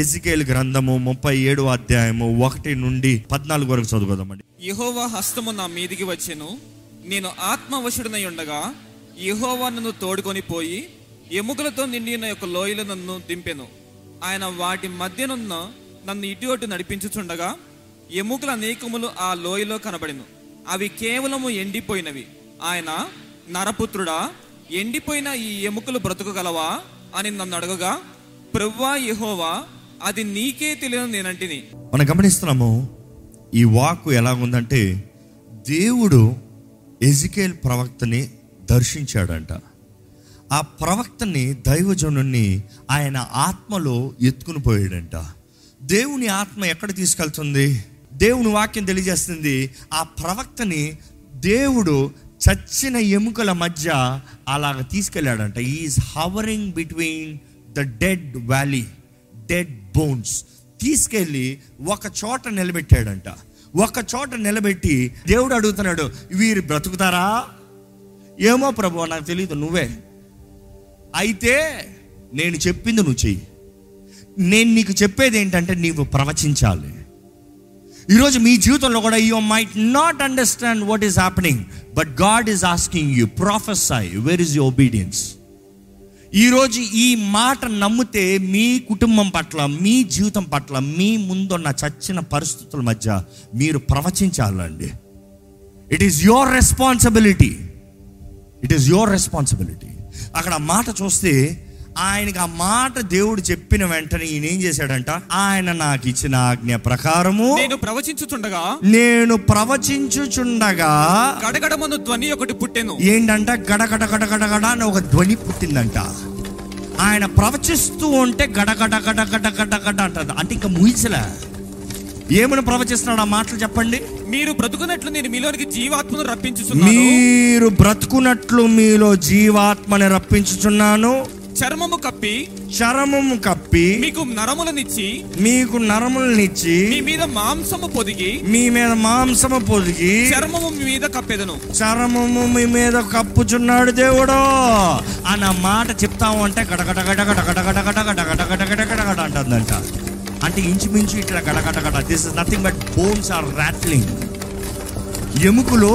Ezekiel గ్రంథము 37:1-14 వరకు చదువుదామండి. యెహోవా హస్తము నా మీదికి వచ్చెను, నేను ఆత్మవశుడనై ఉండగా యెహోవా నన్ను తోడుకొని పోయి ఎముకలతో నిండిన యొక్క లోయలు నన్ను దింపెను. ఆయన వాటి మధ్యనున్న నన్ను ఇటు అటు నడిపించుచుండగా ఎముకల అనేకములు ఆ లోయలో కనబడెను, అవి కేవలము ఎండిపోయినవి. ఆయన, నరపుత్రుడా, ఎండిపోయిన ఈ ఎముకలు బ్రతుకగలవా అని నన్ను అడగగా, ప్రభువా యెహోవా, అది నీకే తెలియదు నేనంటిని. మనం గమనిస్తున్నాము ఈ వాక్కు ఎలాగుందంటే, దేవుడు ఎజికేల్ ప్రవక్తని దర్శించాడంట. ఆ ప్రవక్తని, దైవజనుణ్ణి ఆయన ఆత్మలో ఎత్తుకుని పోయాడంట. దేవుని ఆత్మ ఎక్కడ తీసుకెళ్తుంది? దేవుని వాక్యం తెలియజేస్తుంది, ఆ ప్రవక్తని దేవుడు చచ్చిన ఎముకల మధ్య అలాగ తీసుకెళ్ళాడంట. Is hovering between the dead valley, dead bones, తీసుకెళ్ళి ఒక చోట నిలబెట్టాడంట. ఒక చోట నిలబెట్టి దేవుడు అడుగుతున్నాడు, వీరు బ్రతుకుతారా? ఏమో ప్రభువా, నాకు తెలియదు, నువ్వే అయితే నేను చెప్పింది నువ్వు చెయ్యి, నేను నీకు చెప్పేది ఏంటంటే నీవు ప్రవచించాలి. ఈరోజు మీ జీవితంలో కూడా you might not understand what is happening, but God is asking you, prophesy, where is your obedience? ఈరోజు ఈ మాట నమ్మితే మీ కుటుంబం పట్ల, మీ జీవితం పట్ల, మీ ముందున్న చచ్చిన పరిస్థితుల మధ్య మీరు ప్రవచించాలండి. It is your responsibility, it is your responsibility. అక్కడ ఆ మాట చూస్తే ఆయనకు ఆ మాట దేవుడు చెప్పిన వెంటనే ఈయన ఏం చేశాడంట, ఆయన నాకు ఇచ్చిన ఆజ్ఞ ప్రకారము నేను ప్రవచించుచుండగా గడగడమను ధ్వని ఒకటి పుట్టెను. ఏంటంట? గడగడ గడగడగడ అని ఒక ధ్వని పుట్టిందంట. ఆయన ప్రవచిస్తూ ఉంటే గడగడ గడగడ గడగడ అంటది. అంటే ఇంకా ముగిసలే, ఏమని ప్రవచిస్తున్నాడు? ఆ మాటలు చెప్పండి. మీరు బ్రతుకున్నట్లు నేను మీలోనికి జీవాత్మను రప్పించుచున్నాను, చర్మము కప్పి మీకు నరములనిచ్చి మీ మీద మాంసము పొదిగి చర్మము మీ మీద కప్పుచున్నాడు దేవుడు అని ఆ మాట చెప్తాము. అంటే గడగడ గడగడ గడగడ గడగడ గడగడ గడగడ అంటుందంట. అంటే ఇంచుమించు ఇట్లా గడగడ గడ. This is nothing but bones are rattling. ఎముకలు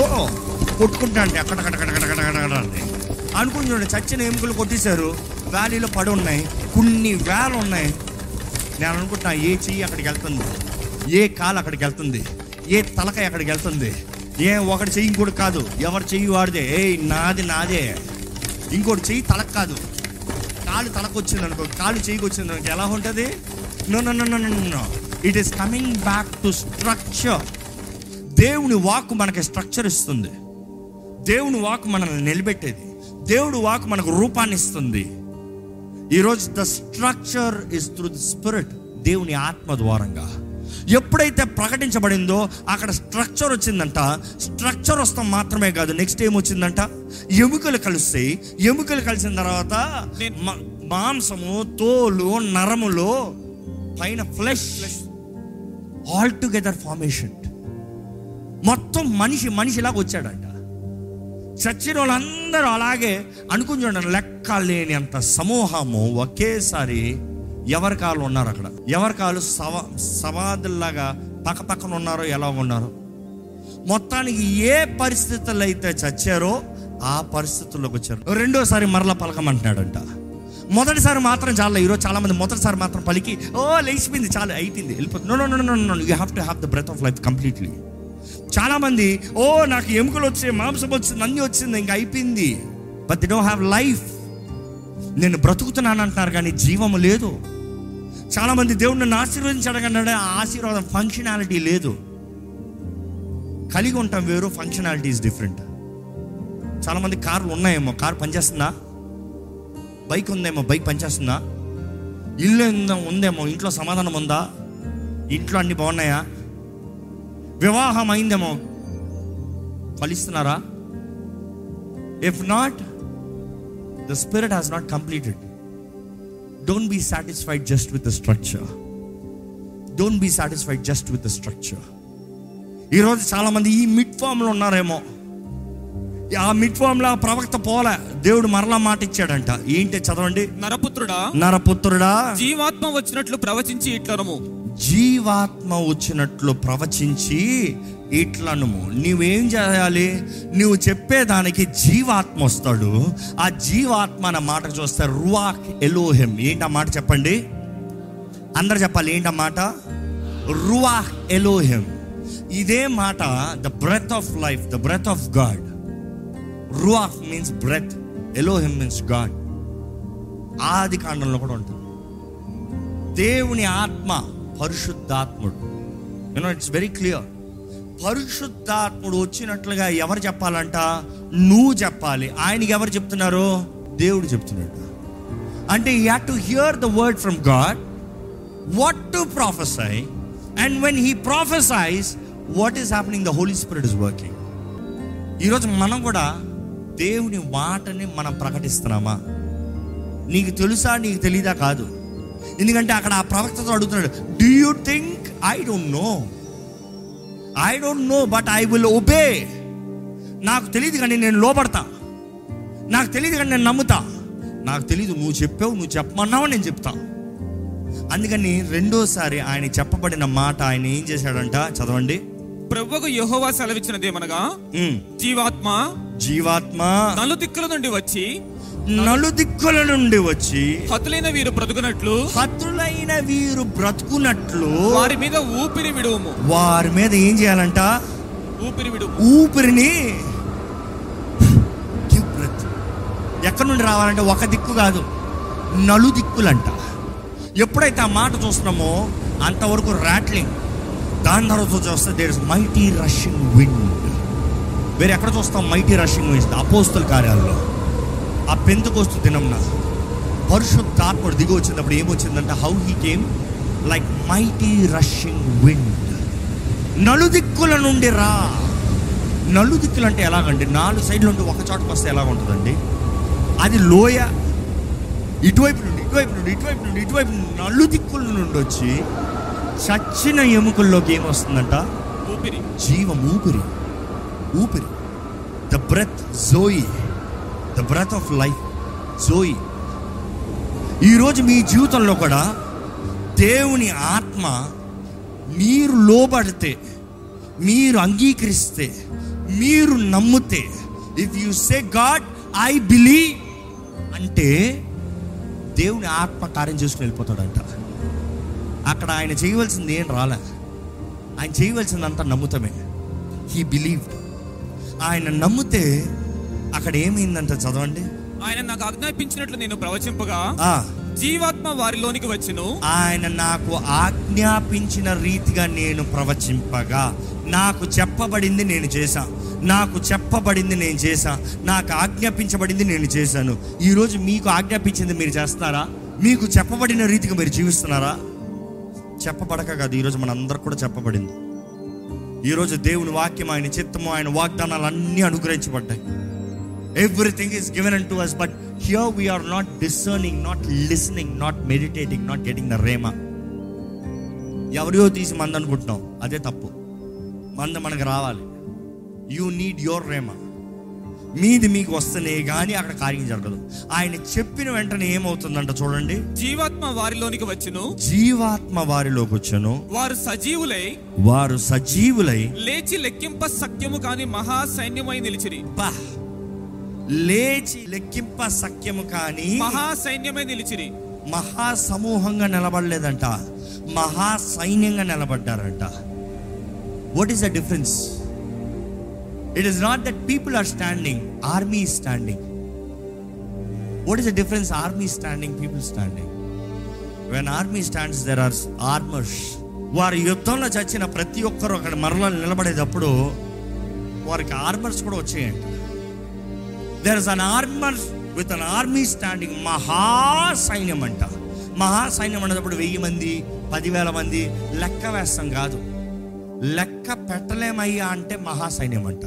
కొట్టుకుంటా అంటే అక్కడ గడగడ అనుకుంటుండే. చచ్చిన ఎముకలు కొట్టేశారు, వ్యాలీలో పడి ఉన్నాయి, కొన్ని వేలు ఉన్నాయి. నేను అనుకుంటున్నా, ఏ చెయ్యి అక్కడికి వెళ్తుంది, ఏ కాలు అక్కడికి వెళ్తుంది, ఏ తలకాయ అక్కడికి వెళ్తుంది. ఏ ఒకటి చెయ్యి ఇంకోటి కాదు, ఎవరు చెయ్యి వాడిదే. ఏయ్ నాదే. ఇంకోటి చెయ్యి తలకు కాదు, కాలు తలకు వచ్చింది అనుకో, కాలు చెయ్యికి వచ్చింది అనుకో, ఎలా ఉంటుంది? No, it is coming back to structure. దేవుని వాక్ మనకి స్ట్రక్చర్ ఇస్తుంది, దేవుని వాక్ మనల్ని నిలబెట్టేది, దేవుడు వాక్ మనకు రూపాన్ని ఇస్తుంది. ఈరోజు the structure is through the spirit, దేవుని ఆత్మ ద్వారంగా. ఎప్పుడైతే ప్రకటించబడిందో అక్కడ స్ట్రక్చర్ వచ్చిందంట. స్ట్రక్చర్ వస్తాం మాత్రమే కాదు, నెక్స్ట్ ఏమొచ్చిందంట, ఎముకలు కలుస్తాయి. ఎముకలు కలిసిన తర్వాత మాంసము, తోలు, నరములు, పైన ఫ్లెష్, ఆల్ టుగెదర్ ఫార్మేషన్. మొత్తం మనిషిలాగా వచ్చాడంట. చచ్చిన వాళ్ళందరూ అలాగే అనుకుని చూడండి, లెక్క లేని అంత సమూహము ఒకేసారి. ఎవరి కాళ్ళు ఉన్నారు అక్కడ? ఎవరి కాళ్ళు సవాదుల్లాగా పక్క పక్కన ఉన్నారో, ఎలా ఉన్నారో, మొత్తానికి ఏ పరిస్థితులు అయితే చచ్చారో ఆ పరిస్థితుల్లోకి వచ్చారు. రెండోసారి మరలా పలకమంటున్నాడంట. మొదటిసారి మాత్రం చాలా. ఈరోజు చాలా మంది మొదటిసారి మాత్రం పలికి, ఓ లేచిపోయింది, చాలా అయిపోయింది, వెళ్ళిపోతుంది. No, you have to have the breath of life completely. చాలామంది, ఓ నాకు ఎముకలు వచ్చాయి, మాంసం వచ్చింది, అన్నీ వచ్చింది, ఇంకా అయిపోయింది. But they don't have life. నేను బ్రతుకుతున్నాను అంటున్నారు కానీ జీవము లేదు. చాలామంది దేవుడిని నన్ను ఆశీర్వదించడానికి, ఆశీర్వాదం ఫంక్షనాలిటీ లేదు. కలిగి ఉంటాం వేరు, ఫంక్షనాలిటీ ఈజ్ డిఫరెంట్. చాలామంది కార్లు ఉన్నాయేమో, కారు పనిచేస్తుందా? బైక్ ఉందేమో, బైక్ పనిచేస్తుందా? ఇల్లు ఉందేమో, ఇంట్లో సమాధానం ఉందా? ఇంట్లో అన్నీ బాగున్నాయా? వివాహం అయిందేమో, ఫలిస్తున్నారా? If not, the spirit has not completed. Don't be satisfied just with the structure. ఈరోజు చాలామంది ఈ మిడ్ ఫామ్లో ఉన్నారేమో, ఆ మిట్వామ్లా ప్రవక్త పోలే, దేవుడు మరలా మాట ఇచ్చాడంట. ఏంటి చదవండి, నరపుత్రుడా నరపుత్రుడా జీవాత్మ వచ్చినట్లు ప్రవచించి ఇట్లనము. జీవాత్మ వచ్చినట్లు ప్రవచించి ఇట్లనము. నువ్వేం చేయాలి? నువ్వు చెప్పేదానికి జీవాత్మ వస్తాడు. ఆ జీవాత్మ అన్న మాట చూస్తే రువాక్ ఎలోహెం. ఏంటి ఆ మాట చెప్పండి, అందరు చెప్పాలి. ఏంటి ఆ మాట? రువాక్ ఎలోహెం. ఇదే మాట the breath of life, the breath of God. రువాక్ మీన్స్ బ్రెత్, ఎలోహెం మీన్స్ గాడ్. ఆది కాండంలో కూడా ఉంటుంది. దేవుని ఆత్మ పరిశుద్ధాత్ముడు. You know it's very clear. పరిశుద్ధాత్ముడు వచ్చినట్లుగా ఎవరు చెప్పాలంట? నువ్వు చెప్పాలి. ఆయనకి ఎవరు చెప్తున్నారు? దేవుడు చెప్తున్నాడు. అంటే you have to hear the word from God, what to prophesy, and when he prophesies what is happening, the Holi spirit is working. ఈరోజు మనం కూడా దేవుని మాటని మనం ప్రకటిస్తున్నామా? నీకు తెలుసా, నీకు తెలీదా? కాదు. ఎందుకంటే అక్కడ ఆ ప్రవక్తతో అడుగుతున్నాడు, do you think I don't know but I will obey. నాకు తెలియదు కానీ నేను లోబడతా, నాకు తెలియదు కానీ నేను నమ్ముతా, నాకు తెలీదు, నువ్వు చెప్పావు, నువ్వు చెప్పమన్నావు, నేను చెప్తా. అందుకని రెండోసారి ఆయన చెప్పబడిన మాట ఆయన ఏం చేశాడంట? చదవండి, ప్రభువుకు యెహోవా సెలవిచ్చినదేమనగా, జీవాత్మ జీవాత్మ నలుదిక్కుల నుండి వచ్చి హతులైన వీరు బ్రతుకున్నట్లు వారి మీద ఊపిరి విడుము. వారి మీద ఏం చేయాలంట? ఊపిరి విడు. ఊపిరిని ఎక్కడి నుండి రావాలంటే ఒక దిక్కు కాదు, నలుదిక్కులంట. ఎప్పుడైతే ఆ మాట చూస్తున్నామో అంతవరకు రాట్లింగ్, దాని తర్వాత చూస్తే there is mighty rushing wind. వేరే ఎక్కడ చూస్తాం మైటీ రషింగ్ విండ్? అపోస్తుల కార్యాలలో ఆ పెంతెకొస్తు దినంన పరిశుద్ధాత్ముడు దిగి వచ్చినప్పుడు ఏమొచ్చిందంటే, how he came like mighty rushing wind. నలుదిక్కుల నుండి రా. నలుదిక్కులు అంటే ఎలాగండి? నాలుగు సైడ్ల నుండి ఒక చోటకు వస్తే ఎలాగ ఉంటుందండి? అది లోయ, ఇటువైపు నుండి నలుదిక్కుల నుండి వచ్చి చచ్చిన ఎముకల్లోకి ఏమొస్తుందంట? ఊపిరి, జీవం, ఊపిరి. The breath జోయి, the breath of life జోయి. ఈరోజు మీ జీవితంలో కూడా దేవుని ఆత్మ మీరు లోబడితే, మీరు అంగీకరిస్తే, మీరు నమ్మితే, if you say God I believe అంటే దేవుని ఆత్మ కార్యం చేసుకుని వెళ్ళిపోతాడంట. అక్కడ ఆయన చేయవలసింది ఏం రాలే, ఆయన చేయవలసిందంతా నమ్ముతమే. He believed. ఆయన నమ్మితే అక్కడ ఏమైందంట? చదవండి, ఆయన నాకు ఆజ్ఞాపించినట్లు నేను ప్రవచింపగా జీవాత్మ వారిలోనికి వచ్చెను. ఆయన నాకు ఆజ్ఞాపించిన రీతిగా నేను ప్రవచింపగా, నాకు చెప్పబడింది నేను చేశా, నాకు ఆజ్ఞాపించబడింది నేను చేశాను. ఈరోజు మీకు ఆజ్ఞాపించింది మీరు చేస్తారా? మీకు చెప్పబడిన రీతిగా మీరు జీవిస్తున్నారా? చెప్పబడక కాదు, ఈరోజు మనందరూ కూడా చెప్పబడింది. ఈరోజు దేవుని వాక్యం, ఆయన చిత్తము, ఆయన వాగ్దానాలు అన్నీ అనుగ్రహించబడ్డాయి. Everything is given unto us, but here we are not discerning, not listening, not meditating, not getting the rhema. ఎవరియో తీసి మంద అనుకుంటున్నాం, అదే తప్పు. మంద మనకు రావాలి. You need your rhema. మీది మీకు వస్తేనే కానీ అక్కడ కార్యం జరగదు. ఆయన చెప్పిన వెంటనే ఏమవుతుందంట? చూడండి, జీవాత్మ వారిలోకి వచ్చెను. వారు సజీవులై లేచి లెక్కింప సఖ్యము కాని మహా సైన్యమై నిలిచిరి. లేచి లెక్కింప సఖ్యము కాని మహాసైన్యమే నిలిచిరి. మహాసమూహంగా నిలబడలేదంట, మహాసైన్యంగా నిలబడ్డారంట. What is the difference? It is not that people are standing, army is standing. What is the difference? Army standing, people standing. When army stands there are armours. వారు యుద్ధంలో చచ్చిన ప్రతి ఒక్కరు అక్కడ మరలా నిలబడేటప్పుడు వారికి ఆర్మర్స్ కూడా వచ్చేయండి. There is an armor with an army standing. మహాసైన్యం అన్నప్పుడు 1000 మంది, 10,000 మంది లెక్క వేస్తాం కాదు, లెక్క పెట్టలేమయ్యా అంటే మహాసైన్యం అంట.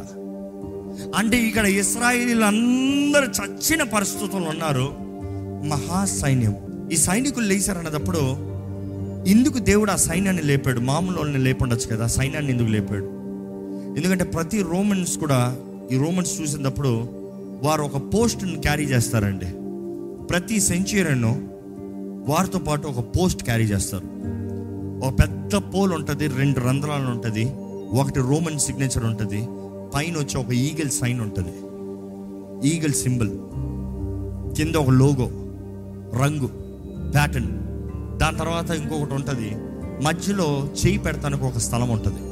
అంటే ఇక్కడ ఇశ్రాయేలీలు అందరూ చచ్చిన పరిస్థితులు ఉన్నారు, మహాసైన్యం. ఈ సైనికులు లేచారన్నప్పుడు ఎందుకు దేవుడు ఆ సైన్యాన్ని లేపాడు? మామూలు వాళ్ళని లేపండొచ్చు కదా, సైన్యాన్ని ఎందుకు లేపాడు? ఎందుకంటే ప్రతి రోమన్స్ కూడా ఈ రోమన్స్ చూసినప్పుడు వారు ఒక పోస్ట్ని క్యారీ చేస్తారండి. ప్రతి సెంచరీను వారితో పాటు ఒక పోస్ట్ క్యారీ చేస్తారు. ఒక పెద్ద పోల్ ఉంటుంది, 2 రంధ్రాలు ఉంటుంది, ఒకటి రోమన్ సిగ్నేచర్ ఉంటుంది, పైన వచ్చి ఒక ఈగల్ సైన్ ఉంటుంది, ఈగల్ సింబల్, కింద ఒక లోగో, రంగు, ప్యాటర్న్, దాని తర్వాత ఇంకొకటి ఉంటుంది, మధ్యలో చేయి పెడతానికి ఒక స్థలం ఉంటుంది.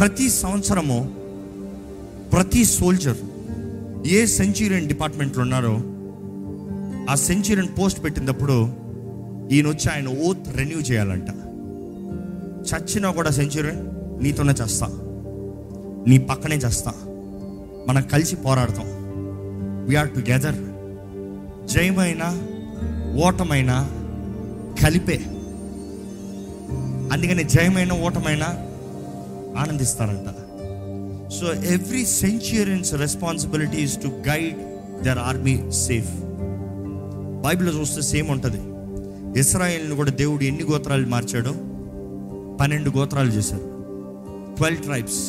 ప్రతి సంవత్సరము ప్రతి సోల్జర్ ఏ సెంచూరియన్ డిపార్ట్మెంట్లో ఉన్నారో ఆ సెంచూరియన్ పోస్ట్ పెట్టినప్పుడు ఈయన వచ్చి ఆయన ఓత్ రెన్యూ చేయాలంట. చచ్చినా కూడా సెంచూరియన్ నీతోనే చేస్తా, నీ పక్కనే చేస్తా, మనం కలిసి పోరాడతాం, వీఆర్ టుగెదర్, జయమైనా ఓటమైనా కలిపే, అందుకని జయమైన ఓటమైనా ఆనందిస్తారంట. So every centurion's responsibility is to guide their army safe. బైబిల్లో చూస్తే సేమ్ ఉంటుంది. ఇస్రాయేల్ని కూడా దేవుడు ఎన్ని గోత్రాలు మార్చాడో 12 గోత్రాలు చేశారు, 12 tribes.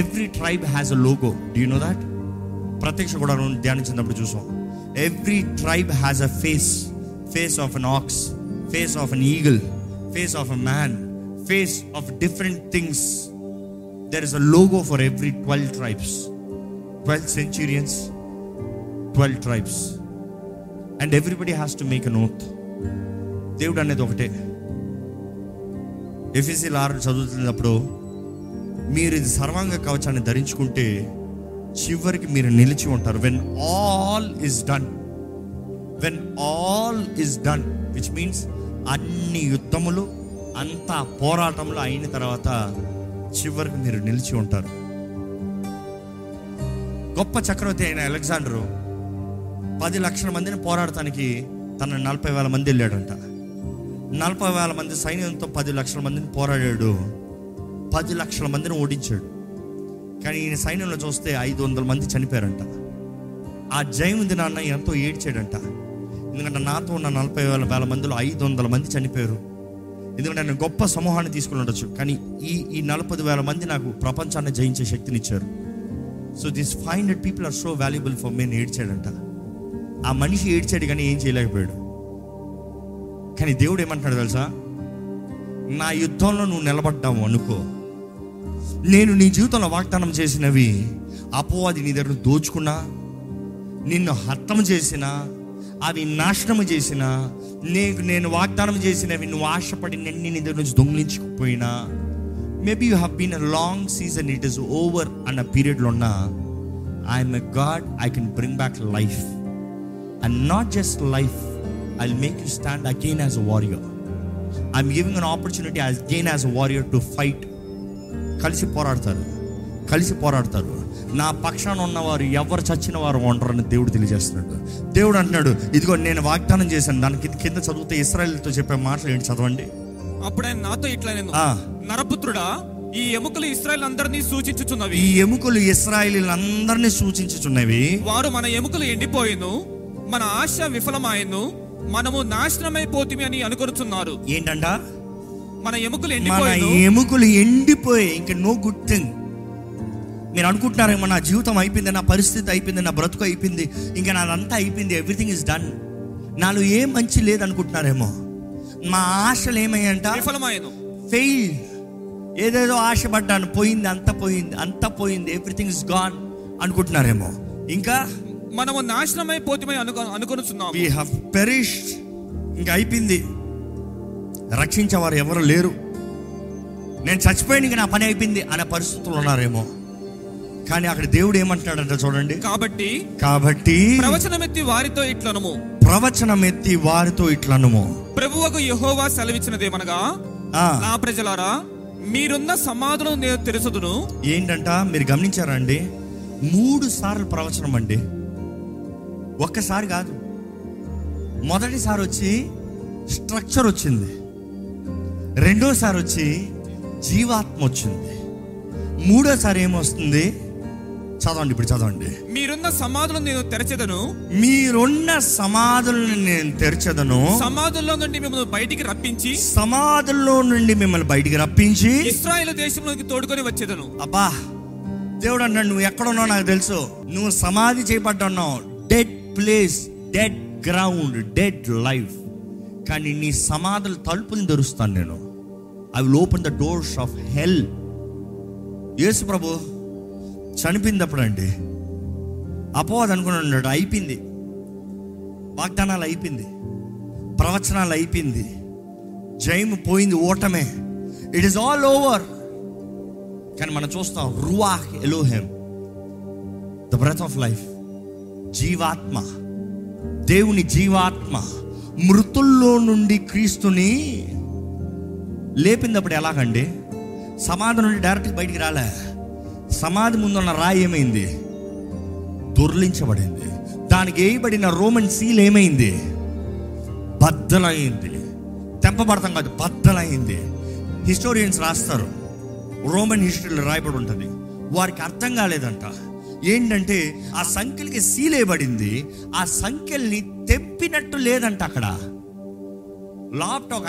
Every tribe has a logo, do you know that? ప్రత్యక్ష కూడా ధ్యానించినప్పుడు చూసాం. Every tribe has a face, face of an ox, face of an eagle, face of a man, face of different things. There is a logo for every 12 tribes, 12 centurions, 12 tribes, and everybody has to make an oath. దేవుడు అనేది ఒకటే. ఎఫెసీయుల 6 చదువుతున్నప్పుడు మీరు ఇది సర్వాంగ కవచాన్ని ధరించుకుంటే చివరికి మీరు నిలిచి ఉంటారు. when all is done, which means అన్ని యుద్ధములు అంతా పోరాటములు అయిన తర్వాత చివరికి మీరు నిలిచి ఉంటారు. గొప్ప చక్రవర్తి అయిన అలెగ్జాండరు 10 లక్షల మందిని పోరాడటానికి తన 40,000 మంది వెళ్ళాడంట. 40,000 మంది సైన్యంతో 10 లక్షల మందిని పోరాడాడు, 10 లక్షల మందిని ఓడించాడు. కానీ ఈయన సైన్యంలో చూస్తే 500 మంది చనిపోయారంట. ఆ జయం దినాన్న ఎంతో ఏడ్చాడంట. ఎందుకంటే నాతో ఉన్న 40,000 మందిలో 500 మంది చనిపోయారు. ఎందుకంటే నేను గొప్ప సమూహాన్ని తీసుకుని ఉండొచ్చు, కానీ ఈ 40,000 మంది నాకు ప్రపంచాన్ని జయించే శక్తిని ఇచ్చారు. So this 500 people are so valuable for me. ఏడ్చాడంట. ఆ మనిషి ఏడ్చాడు కానీ ఏం చేయలేకపోయాడు. కానీ దేవుడు ఏమంటున్నాడు తెలుసా? నా యుద్ధంలో నువ్వు నిలబడ్డావు అనుకో, నేను నీ జీవితంలో వాగ్దానం చేసినవి అపవాది నీ దగ్గర దోచుకున్నా, నిన్ను హతం చేసినా, అవి నాశనము చేసిన, నేను వాగ్దానం చేసినవి నువ్వు ఆశపడి నన్ను నీ దగ్గర నుంచి దొంగిలించుకుపోయినా, maybe you have been a long season, it is over అన్న పీరియడ్లో ఉన్నా, I'm a God, I can bring back life, and not just life, I will make you stand again as a warrior. I'm giving an opportunity again as a warrior to fight. కలిసి పోరాడతారు, కలిసి పోరాడతారు. నా పక్షాన ఉన్నవారు ఎవరు చచ్చిన వారు ఉండరని దేవుడు తెలియజేస్తున్నాడు. దేవుడు అంటున్నాడు, ఇదిగో నేను వాగ్దానం చేశాను. దానికి కింద చదివితే ఇశ్రాయేలుతో చెప్పే మాటలు ఏంటి చదవండి. అప్పుడు ఆయన నాతో ఇట్లా, నరపుత్రుడా, ఈ ఎముకలు ఇశ్రాయేలందరినీ సూచించుచున్నవి, ఈ ఎముకలు ఇశ్రాయేలందరినీ సూచించుచున్నవి. వారు మన ఎముకలు ఎండిపోయిను, మన ఆశ విఫలమాయను, మనము నాశనమైపోతుంది అని అనుకొనుచున్నారు. ఏంటంట? మన ఎముకలు ఎండిపోయి, ఎముకలు ఎండిపోయి, ఇంకా నో గుడ్ థింగ్. మీరు అనుకుంటున్నారేమో నా జీవితం అయిపోయింది, నా పరిస్థితి అయిపోయింది, నా బ్రతుకు అయిపోయింది, ఇంకా నాదంతా అయిపోయింది, ఎవ్రీథింగ్ ఇస్ డన్, నాలో ఏం మంచి లేదనుకుంటున్నారేమో. మా ఆశలు ఏమయ్యంట? ఫెయిల్. ఏదేదో ఆశపడ్డాను, పోయింది, అంతా పోయింది, అంతా పోయింది, ఎవ్రీథింగ్ ఇస్ గాన్ అనుకుంటున్నారేమో. ఇంకా మనము నాశనమైపోతామని అనుకుంటున్నాం. We have perished. ఇంకా అయిపోయింది, రక్షించేవారు ఎవరు లేరు, నేను చచ్చిపోయాను, ఇంకా నా పని అయిపోయింది అనే పరిస్థితులు ఉన్నారేమో. కానీ అక్కడ దేవుడు ఏమంటున్నాడంట చూడండి. కాబట్టి ప్రవచనమెత్తి వారితో ఇట్లనము, ప్రవచనమెత్తి వారితో ఇట్లనము, ప్రభువగు యెహోవా సెలవిచ్చినదేమనగా, నా ప్రజలారా, మీరున్న సమాధులను నేను తెలుసుదును. ఏంటంట? మీరు గమనించారా అండి? 3 సార్లు ప్రవచనం అండి, ఒక్కసారి కాదు. మొదటిసారి వచ్చి స్ట్రక్చర్ వచ్చింది, రెండోసారి వచ్చి జీవాత్మ వచ్చింది, మూడోసారి ఏమొస్తుంది చదవండి, ఇప్పుడు చదవండి. మీరున్న సమాధులను నేను తెరచెదను, మీరున్న సమాధులను నేను తెరచెదను, సమాధుల్లో నుండి మిమ్మల్ని బయటికి రప్పించి, ఇశ్రాయేలు దేశంలోకి తోడుకొని వచ్చేదను. అబ్బా, దేవుడు అన్నాడు, నువ్వు ఎక్కడున్నావు నాకు తెలుసు, నువ్వు సమాధి చేయబడ్డావు. Dead place, dead ground, dead life. కానీ నీ సమాధుల తలుపుని తెరుస్తాను నేను. I will open the doors of hell. Yesu ప్రభు చనిపోయినప్పుడు అండి అపోవాది అనుకున్నాడు, అయిపోయింది, వాగ్దానాలు అయిపోయింది, ప్రవచనాలు అయిపోయింది, జయము పోయింది, ఓటమే, ఇట్ ఈస్ ఆల్ ఓవర్. కానీ మనం చూస్తాం రువాహ్ Elohim, the breath of life, జీవాత్మ, దేవుని జీవాత్మ మృతుల్లో నుండి క్రీస్తుని లేపిందప్పుడు ఎలాగండి? సమాధి నుండి డైరెక్ట్గా బయటికి రాలే. సమాధి ముందున్న రాయి ఏమైంది? దొర్లించబడింది. దానికి వేయబడిన రోమన్ సీల్ ఏమైంది? బద్దలైంది. తెంపబడతాం కాదు, బద్దలైంది. హిస్టోరియన్స్ రాస్తారు, రోమన్ హిస్టరీలో రాయబడి ఉంటుంది. వారికి అర్థం కాలేదంట. ఏంటంటే ఆ సంఖ్యలకి సీల్ వేయబడింది, ఆ సంఖ్యల్ని తెంపినట్టు లేదంట. అక్కడ లాప్ట్ ఒక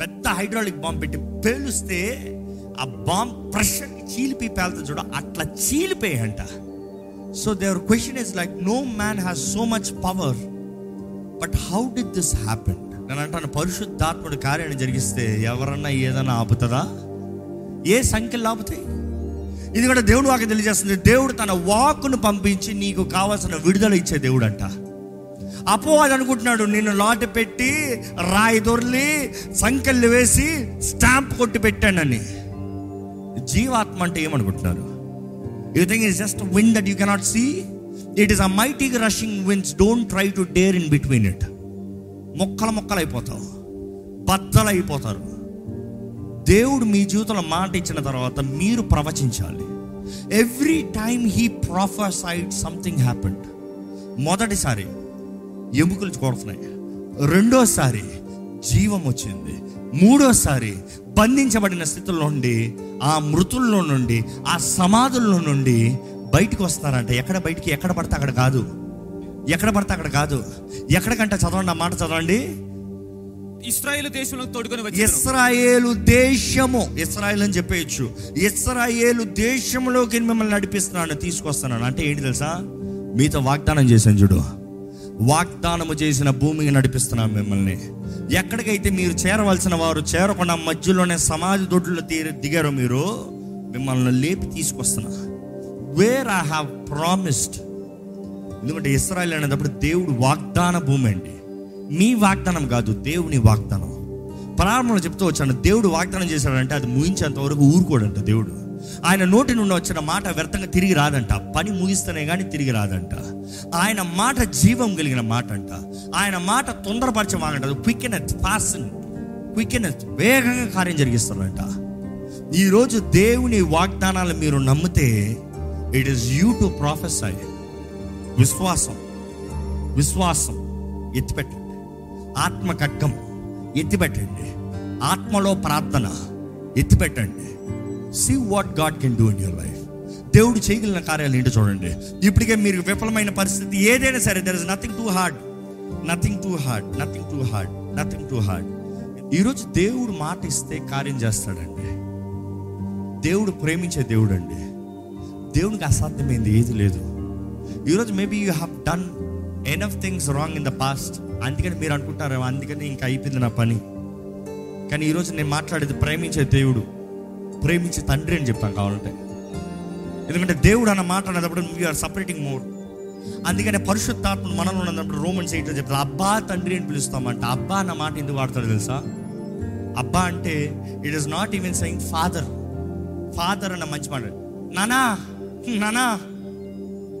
పెద్ద హైడ్రాలిక్ బాంబు పెట్టి పేలుస్తే ఆ బాంబు ప్రెషర్కి చీలిపోయి పేలుతుంది చూడ, అట్లా చీలిపోయాయంట. So their question is like, no man has so much power, but how did this happen? నేను అంటాను, పరిశుద్ధాత్ముడు కార్యాన్ని జరిగిస్తే ఎవరన్నా ఏదైనా ఆపుతుందా? ఏ సంఖ్యలు ఆపుతాయి? ఇది కూడా దేవుడు వాకి తెలియజేస్తుంది. దేవుడు తన వాక్కును పంపించి నీకు కావాల్సిన విడుదల ఇచ్చే దేవుడు అంట. అపోవాది అనుకుంటున్నాడు, నిన్ను లాటు పెట్టి రాయి దొర్లి సంఖ్యలు వేసి స్టాంప్ కొట్టి పెట్టానని. జీవాత్మ అంటే ఏమనుకుంటున్నారు? You think it's just a wind that you cannot see? It is a mighty rushing winds. Don't try to dare in between it. మొక్కలు మొక్కలు అయిపోతావు, బద్దలు అయిపోతారు. దేవుడు మీ జీవితంలో మాట ఇచ్చిన తర్వాత మీరు ప్రవచించాలి. Every time he prophesied something happened. మొదటిసారి ఎముకలు కొడుతున్నాయి, రెండోసారి జీవం వచ్చింది, మూడోసారి బంధించబడిన స్థితిలో నుండి, ఆ మృతుల్లో నుండి, ఆ సమాధుల్లో నుండి బయటకు వస్తారంట. ఎక్కడ బయటికి? ఎక్కడ పడితే అక్కడ కాదు, ఎక్కడ పడితే అక్కడ కాదు. ఎక్కడికంటే చదవండి, ఆ మాట చదవండి. ఇశ్రాయేలు దేశంలో తోడుకొని వచ్చారు. ఇశ్రాయేలు దేశము, ఇశ్రాయేలు అని చెప్పేయచ్చు. ఇశ్రాయేలు దేశంలోకి మిమ్మల్ని నడిపిస్తున్నాను, తీసుకొస్తున్నాను. అంటే ఏంటి తెలుసా? మీతో వాగ్దానం చేశాను చూడు, వాగ్దానము చేసిన భూమికి నడిపిస్తున్నాం మిమ్మల్ని. ఎక్కడికైతే మీరు చేరవలసిన వారు చేరకుండా మధ్యలోనే సమాధి దొడ్లో దిగారో మీరు, మిమ్మల్ని లేపి తీసుకొస్తున్నా వేర్ ఐ హ్యావ్ ప్రామిస్డ్. ఎందుకంటే ఇశ్రాయేల్ అనేటప్పుడు దేవుడు వాగ్దాన భూమి అండి. మీ వాగ్దానం కాదు, దేవుని వాగ్దానం. ప్రారంభంలో చెప్తూ వచ్చాను, దేవుడు వాగ్దానం చేశాడంటే అది ముగించేంత వరకు ఊరుకోడంట దేవుడు. ఆయన నోటి నుండి వచ్చిన మాట వ్యర్థంగా తిరిగి రాదంట. పని ముగిస్తేనే కానీ తిరిగి రాదంట. ఆయన మాట జీవం కలిగిన మాట అంట. ఆయన మాట తొందరపరచే మాట అంట. క్విక్నెస్, ఫాస్టెన్ క్విక్నెస్, వేగంగా కార్యం జరిగిస్తాడంట. ఈరోజు దేవుని వాగ్దానాలు మీరు నమ్మితే it is you to prophesy. విశ్వాసం, విశ్వాసం ఎత్తిపెట్టండి. ఆత్మ ఖడ్గం ఎత్తిపెట్టండి. ఆత్మలో ప్రార్థన ఎత్తిపెట్టండి. See what God can do in your life. దేవుడు చేయగలిగిన కార్యాలు ఏంటో చూడండి. ఇప్పటికే మీరు విఫలమైన పరిస్థితి ఏదైనా సరే, there is nothing too hard, nothing too hard, nothing too hard, nothing too hard. ఈరోజు దేవుడు మాట ఇస్తే కార్యం చేస్తాడండి. దేవుడు ప్రేమించే దేవుడు అండి. దేవునికి అసాధ్యమైంది ఏది లేదు. ఈరోజు maybe you have done enough things wrong in the past, అందుకని మీరు అనుకుంటారు అందుకని ఇంకా అయిపోయింది నా పని. కానీ ఈరోజు నేను మాట్లాడేది ప్రేమించే దేవుడు, ప్రేమించే తండ్రి అని చెప్తాం కావాలంటే. ఎందుకంటే దేవుడు అన్న మాట అన్నప్పుడు వీఆర్ సపరేటింగ్ మోర్. అందుకనే పరిశుద్ధాత్మ మనలో ఉన్నప్పుడు రోమన్స్ 8 చెప్తారు, అబ్బా తండ్రి అని పిలుస్తామంట. అబ్బా అన్న మాట ఎందుకు వాడతాడు తెలుసా? అబ్బా అంటే it is not even saying father. Father అన్న మంచి మాట, నానా నానా,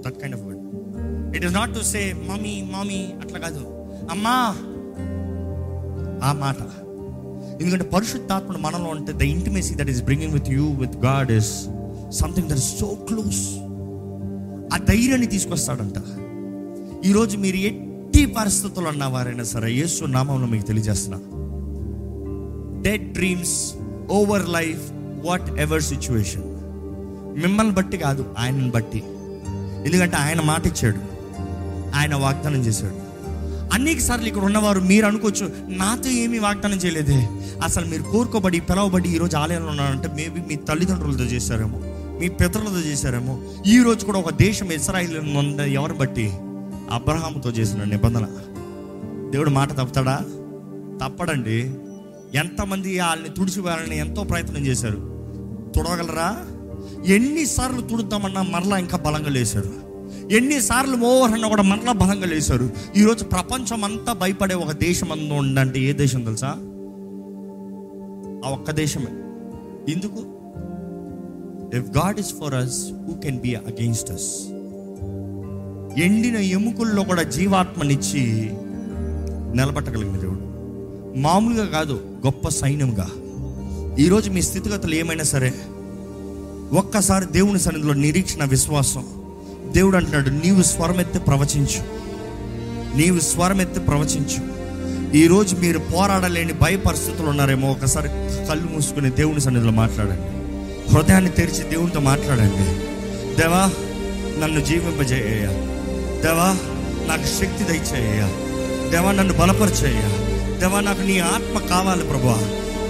that kind of word. It is not to say mummy mummy, అట్లా కాదు, అమ్మా ఆ మాట. ఎందుకంటే పరిశుద్ధాత్మ మనలో ఉంటే the intimacy that is bringing with you with God is something that is so close. ఆ ధైర్యాన్ని తీసుకొస్తాడంట. ఈరోజు మీరు ఎట్టి పరిస్థితులు అన్నవారైనా సరే యేసు నామంలో మీకు తెలియజేస్తున్నా, dead dreams over life, whatever situation. మిమ్మల్ని బట్టి కాదు, ఆయనను బట్టి. ఎందుకంటే ఆయన మాట ఇచ్చాడు, ఆయన వాగ్దానం చేశాడు. అనేక సార్లు ఇక్కడ ఉన్నవారు మీరు అనుకోవచ్చు, నాతో ఏమీ వాగ్దానం చేయలేదే. అసలు మీరు కోరుకోబడి పిలవబడి ఈరోజు ఆలయంలో ఉన్నారంటే మేబీ మీ తల్లిదండ్రులతో చేశారేమో, మీ పితరులతో చేశారేమో, ఈ రోజు కూడా ఒక దేశం ఇశ్రాయేలు ఎవరు బట్టి? అబ్రహాముతో చేసిన నిబంధన. దేవుడు మాట తప్పుతాడా? తప్పడండి. ఎంతమంది వాళ్ళని తుడిచివేయాలని ఎంతో ప్రయత్నం చేశారు, తుడవగలరా? ఎన్నిసార్లు తుడుద్దామన్నా మరలా ఇంకా బలంగా లేశారు, ఎన్నిసార్లు మోహరన్నా కూడా మరలా బలంగా లేశారు. ఈరోజు ప్రపంచం అంతా భయపడే ఒక దేశం అందు ఉందంటే ఏ దేశం తెలుసా? ఆ ఒక్క దేశమే. ఎందుకు? If God is for us, who can be against us? ఎండిన ఎముకల్లో కూడా జీవాత్మనిచ్చి నిలబెట్టగలిగిన దేవుడు, మామూలుగా కాదు, గొప్ప సైన్యంగా. ఈరోజు మీ స్థితిగతులు ఏమైనా సరే ఒక్కసారి దేవుని సన్నిధిలో నిరీక్షణ, విశ్వాసం. దేవుడు అంటున్నాడు, నీవు స్వరమెత్తి ప్రవచించు, నీవు స్వరమెత్తి ప్రవచించు. ఈరోజు మీరు పోరాడలేని భయ పరిస్థితులు ఉన్నారేమో, ఒకసారి కళ్ళు మూసుకుని దేవుని సన్నిధిలో మాట్లాడండి, హృదయాన్ని తెరిచి దేవునితో మాట్లాడండి. దేవా, నన్ను జీవింపజేయ, దేవా నాకు శక్తి దయచేయ, దేవా నన్ను బలపరిచేయ, దేవా నాకు నీ ఆత్మ కావాలి ప్రభువా.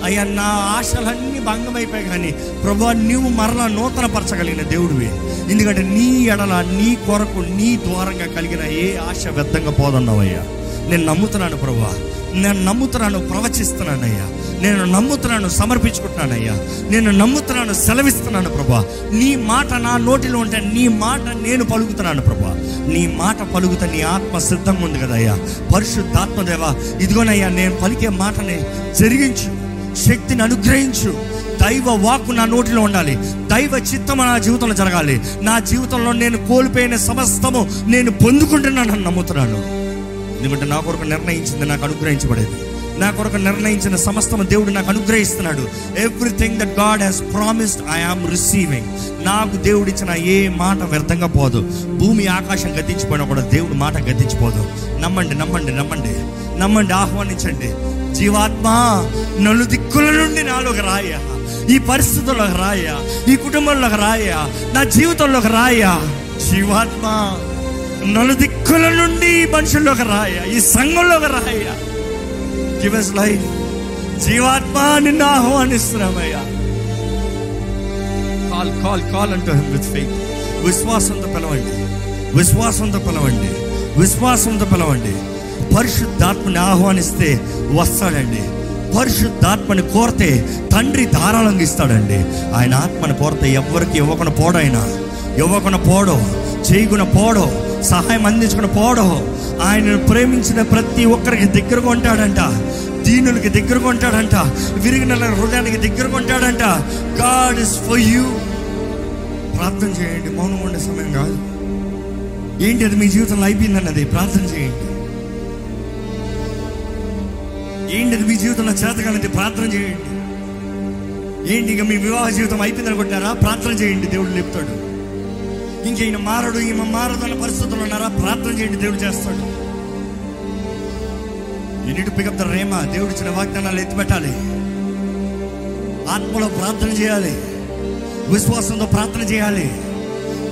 అయ్యా, నా ఆశలన్నీ భంగమైపోయాయి, కానీ ప్రభువా నీవు మరలా నూతన పరచగలిగిన దేవుడివి. ఎందుకంటే నీ ఎడల, నీ కొరకు, నీ ద్వారంగా కలిగిన ఏ ఆశ వ్యర్థంగా పోదన్నావయ్యా. నేను నమ్ముతున్నాను ప్రభువా, నేను నమ్ముతున్నాను, ప్రవచిస్తున్నానయ్యా, నేను నమ్ముతున్నాను, సమర్పించుకుంటున్నానయ్యా, నేను నమ్ముతున్నాను, సెలవిస్తున్నాను ప్రభువా. నీ మాట నా నోటిలో ఉంటే నీ మాట నేను పలుకుతున్నాను ప్రభువా. నీ మాట పలుకుతా నీ ఆత్మ సిద్ధంగా ఉంది కదయ్యా. పరిశుద్ధాత్మదేవా, ఇదిగోనయ్యా నేను పలికే మాటని జరిగించు, శక్తిని అనుగ్రహించు. దైవ వాక్కు నా నోటిలో ఉండాలి, దైవ చిత్తము నా జీవితంలో జరగాలి. నా జీవితంలో నేను కోల్పోయిన సమస్తము నేను పొందుకుంటున్నానని నమ్ముతున్నాను. ఎందుకంటే నా కొరకు నిర్ణయించింది నాకు అనుగ్రహించబడేది, నా కొరకు నిర్ణయించిన సమస్తము దేవుడు నాకు అనుగ్రహిస్తున్నాడు. Everything that God has promised I am receiving. నాకు దేవుడు ఇచ్చిన ఏ మాట వ్యర్థంగా పోదు. భూమి ఆకాశం గతించిపోయినా కూడా దేవుడి మాట గతించిపోదు. నమ్మండి, నమ్మండి, నమ్మండి, నమ్మండి, ఆహ్వానించండి. జీవాత్మ, నలుదిక్కుల నుండి నాలోకి రాయ, ఈ పరిస్థితుల్లోకి రాయ, ఈ కుటుంబంలోకి రాయ, నా జీవితంలోకి రాయ. జీవాత్మ, నలుదిక్కుల నుండి ఈ మనుషుల్లోకి రాయ, ఈ సంఘంలోకి రాయ. Give us life. జీవాత్మ నిన్ను ఆహ్వానిస్తున్నామయ్యా. కాల్ కాల్ కాల్ అంటూ him with faith. విశ్వాసంతో పిలవండి, విశ్వాసంతో పిలవండి, విశ్వాసంతో పిలవండి. పరిశుద్ధాత్మని ఆహ్వానిస్తే వస్తాడండి. పరిశుద్ధాత్మని కోరితే తండ్రి ధారాళంగా ఇస్తాడండి. ఆయన ఆత్మను కోరితే ఎవరికి ఇవ్వకుండా పోడు, ఆయన ఇవ్వకుండా పోడు, చేయకుండా పోడు, సహాయం అందించుకుని పోడు. ఆయనను ప్రేమించిన ప్రతి ఒక్కరికి దగ్గరగా ఉంటాడంట, దీనులకి దగ్గరగా ఉంటాడంట, విరిగిన హృదయానికి దగ్గరగా ఉంటాడంట. God is for you. ప్రార్థన చేయండి, మౌనం ఉండే సమయం కాదు. ఏంటి అది మీ జీవితంలో అయిపోయిందన్నది ప్రార్థన చేయండి. ఏంటి మీ జీవితంలో చేతగానైతే ప్రార్థన చేయండి. ఏంటి ఇక మీ వివాహ జీవితం అయిపోయింది అనుకుంటున్నారా? ప్రార్థన చేయండి, దేవుడు లేపుతాడు. ఇంక ఈయన మారడు, ఈమె మారదన్న పరిస్థితులు ఉన్నారా? ప్రార్థన చేయండి, దేవుడు చేస్తాడు. You need to pick up the rhema. దేవుడు ఇచ్చిన వాగ్దానాలు ఎత్తిపెట్టాలి, ఆత్మలో ప్రార్థన చేయాలి, విశ్వాసంతో ప్రార్థన చేయాలి,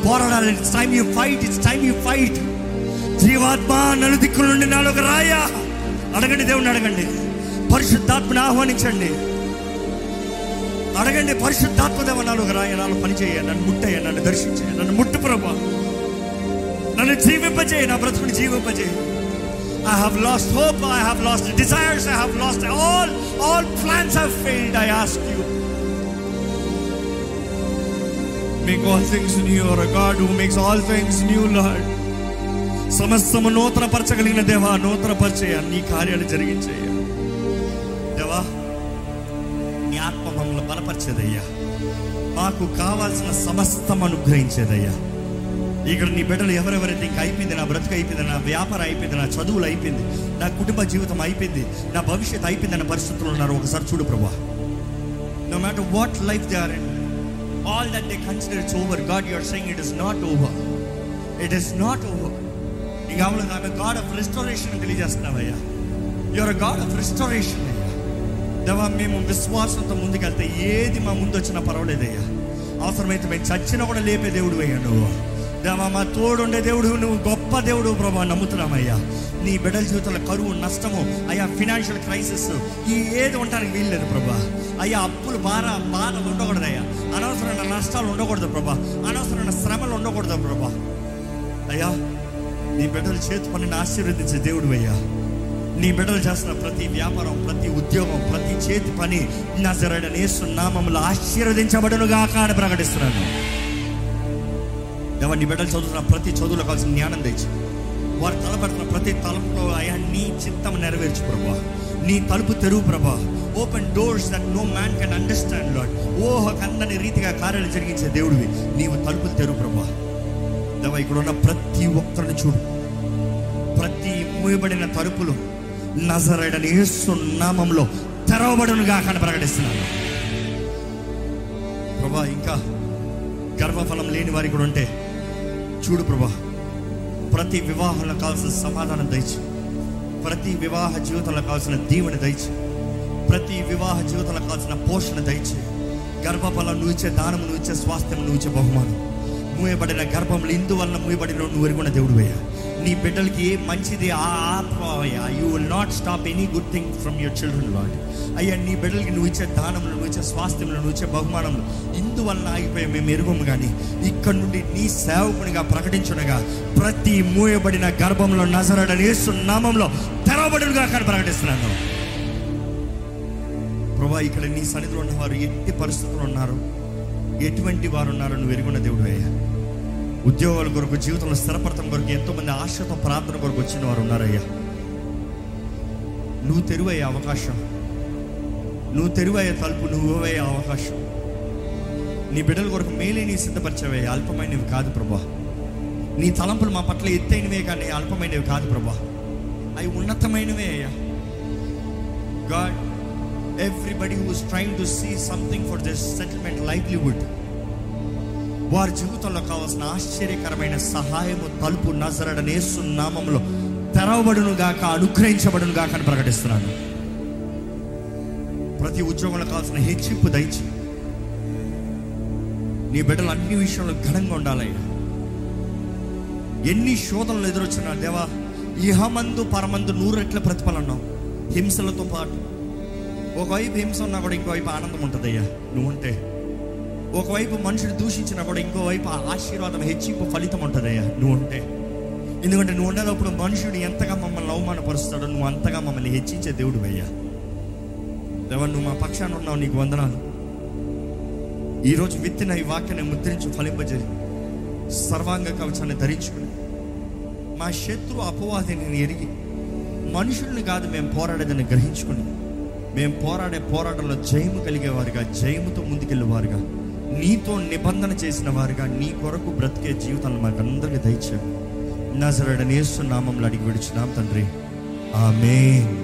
పోరాడాలి. It's time you fight, it's time you fight. జీవాత్మ, నలుదిక్కుల నుండి నాలుగు రాయా. అడగండి, దేవుణ్ణి అడగండి, పరిశుద్ధాత్మను ఆహ్వానించండి, అడగండి. పరిశుద్ధాత్మ దేవ నాలుగు రాయ, నాలుగు పనిచేయ, నన్ను ముట్టయ్య, నన్ను దర్శించే, నన్ను ముట్టు ప్రభువా, నన్ను జీవింపజేయ, నా బ్రతుకుని జీవింపజేయ. I have lost hope, I have lost desires, I have lost all plans have failed. I ask you, make all things new. Or a God who makes all things new, Lord. సమస్తము నూతన పరచగలిగిన దేవా, నూతన పరిచయ, నీ కార్యాలు జరిగించేయ దేవా. నీ ఆత్మ మమ్మల్ని బలపరిచేదయ్యా, మాకు కావాల్సిన సమస్తం అనుగ్రహించేదయ్యా. ఇక్కడ నీ బిడ్డలు ఎవరెవరైతే ఇంకా అయిపోయింది, నా బ్రతుకు అయిపోయింది, నా వ్యాపారం అయిపోయింది, నా చదువులు అయిపోయింది, నా కుటుంబ జీవితం అయిపోయింది, నా భవిష్యత్తు అయిపోయింది అన్న పరిస్థితులు ఉన్నారు, ఒకసారి చూడు ప్రభువా. No matter what life they are in, all that they consider it's over. God you are saying it is not over, it is not over. నీకు కావాలి, ఆమె గాడ్ ఆఫ్ రెస్టోరేషన్ తెలియజేస్తున్నావయ్యా. యువర్ గాడ్ ఆఫ్ రెస్టోరేషన్ అయ్యా. దేవా మేము విశ్వాసంతో ముందుకెళ్తే ఏది మా ముందు వచ్చినా పర్వాలేదయ్యా. అవసరమైతే మేము చచ్చినా కూడా లేపే దేవుడు అయ్యా నువ్వు. దేవా మా తోడుండే దేవుడు నువ్వు, గొప్ప దేవుడు ప్రభా నమ్ముతున్నామయ్యా. నీ బిడ్డల జీవితంలో కరువు, నష్టము అయ్యా, ఫినాన్షియల్ క్రైసిస్ ఈ ఏది ఉండడానికి వీల్లేదు ప్రభా. అయ్యా అప్పులు బాధలు ఉండకూడదు అయ్యా, అనవసరమైన నష్టాలు ఉండకూడదు ప్రభా, అనవసరమైన శ్రమలు ఉండకూడదు ప్రభా. అయ్యా నీ బిడ్డలు చేతి పనిని ఆశీర్వదించే దేవుడు అయ్యా. నీ బిడ్డలు చేస్తున్న ప్రతి వ్యాపారం, ప్రతి ఉద్యోగం, ప్రతి చేతి పని నజరేయుడైన యేసు నామములో ఆశీర్వదించబడును గాక అని ప్రకటిస్తున్నాను. దేవా నీ బిడ్డలు చదువుతున్న ప్రతి చదువులో కావాల్సిన జ్ఞానం తెచ్చు, వారు తలపెడుతున్న ప్రతి తలంపులో అయ్యా నీ చిత్తం నెరవేర్చు ప్రభా. నీ తలుపు తెరువు ప్రభా, open doors that no man can understand Lord. కందని రీతిగా కార్యాలు జరిగించే దేవుడివి, నీవు తలుపులు తెరువు ప్రభా. దేవా ఇక్కడ ఉన్న ప్రతి ఒక్కరిని చూడు, ప్రతి మూయబడిన తలుపులు నజరేయుడైన యేసు నామములో తెరవబడును గాక అని ప్రకటిస్తున్నాను ప్రభా. ఇంకా గర్భఫలం లేని వారి కూడా ఉంటే చూడు ప్రభా, ప్రతి వివాహంలో కావాల్సిన సమాధానం దయచి, ప్రతి వివాహ జీవితంలో కావాల్సిన దీవెన దయచి, ప్రతి వివాహ జీవితంలో కావాల్సిన పోషణ దయచి. గర్భఫలం నువ్విచ్చే దానం, నువ్విచ్చే స్వాస్థ్యం, నువ్విచ్చే బహుమానం. మూయబడిన గర్భంలో ఇందువల్ల మూయబడిన నువ్వు ఎరుగున్న దేవుడివయ్యా. నీ బిడ్డలకి మంచిది ఆ ఆత్మ అయ్యా. You will not stop any good thing from your children Lord. అయ్యా నీ బిడ్డలకి నువ్వు ఇచ్చే దానంలో, నువ్వు ఇచ్చే స్వాస్థ్యంలో, నువ్వు ఇచ్చే బహుమానంలో ఇందువలన ఆగిపోయి మేము ఎరుగుము కానీ ఇక్కడ నుండి నీ సేవకునిగా ప్రకటించునగా ప్రతి మూయబడిన గర్భంలో నజరేయుడైన యేసు నామంలో తెరవబడునుగా కానీ ప్రకటిస్తున్నాను ప్రభా. ఇక్కడ నీ సన్నిధిలో ఉన్నవారు ఎట్టి పరిస్థితులు ఉన్నారు, ఎటువంటి వారు ఉన్నారో నువ్వు ఎరుగున్న దేవుడు అయ్యా. ఉద్యోగాల కొరకు, జీవితంలో స్థిరపడతం కొరకు, ఎంతోమంది ఆశతో ప్రార్థన కొరకు వచ్చిన వారు ఉన్నారయ్యా. నువ్వు తెరువయ్యే అవకాశం, నువ్వు తెరువయ్యే తలుపు, నువ్వు ఇవ్వయ్యే అవకాశం. నీ బిడ్డల కొరకు మేలేని సిద్ధపరిచేవయ్యా, అల్పమైనవి కాదు ప్రభా. నీ తలంపులు మా పట్ల ఎత్తైనవే కానీ అల్పమైనవి కాదు ప్రభా, అవి ఉన్నతమైనవే అయ్యా. God, everybody who is trying to see something for this settlement livelihood, వారి జీవితంలో కావాల్సిన ఆశ్చర్యకరమైన సహాయము తలుపు నజరేయుడైన యేసు నామములో తెరవబడును గాక, అనుగ్రహించబడును గాక అని ప్రకటిస్తున్నాను. ప్రతి ఉద్యోగంలో కావాల్సిన హెచ్చింపు దయచి. నీ బిడ్డలు అన్ని విషయంలో ఘనంగా ఉండాలయ్యా. ఎన్ని శోధనలు ఎదురొచ్చినా దేవా, ఇహమందు పరమందు 100 రెట్ల ప్రతిఫలన్నావు. హింసలతో పాటు ఒకవైపు హింస ఉన్నా కూడా ఇంకోవైపు ఆనందం ఉంటుందయ్యా నువ్వుంటే. ఒకవైపు మనుషుడు దూషించినా కూడా ఇంకోవైపు ఆశీర్వాదం, హెచ్చింపు, ఫలితం ఉంటుందయ్యా నువ్వు ఉంటే. ఎందుకంటే నువ్వు ఉండేటప్పుడు మనుషుడు ఎంతగా మమ్మల్ని అవమానపరుస్తాడో నువ్వు అంతగా మమ్మల్ని హెచ్చించే దేవుడు అయ్యా. దేవా నువ్వు మా పక్షాన ఉన్నావు, నీకు వందనాలు. ఈరోజు విత్తిన ఈ వాక్యాన్ని ముద్రించి ఫలింపజేయి, సర్వాంగ కవచాన్ని ధరించుకుని మా శత్రు అపవాదిని ఎరిగి మనుషుల్ని కాదు మేము పోరాడేదని గ్రహించుకుని మేము పోరాడే పోరాటంలో జయము కలిగేవారుగా, జయముతో ముందుకెళ్ళేవారుగా, నీతో నిబంధన చేసిన వారుగా, నీ కొరకు బ్రతికే జీవితాన్ని మాకు అందరికీ దయచేయండి. నజరేయుడైన యేసు నామములో అడిగి విడుచున్నాం తండ్రి, ఆమేన్.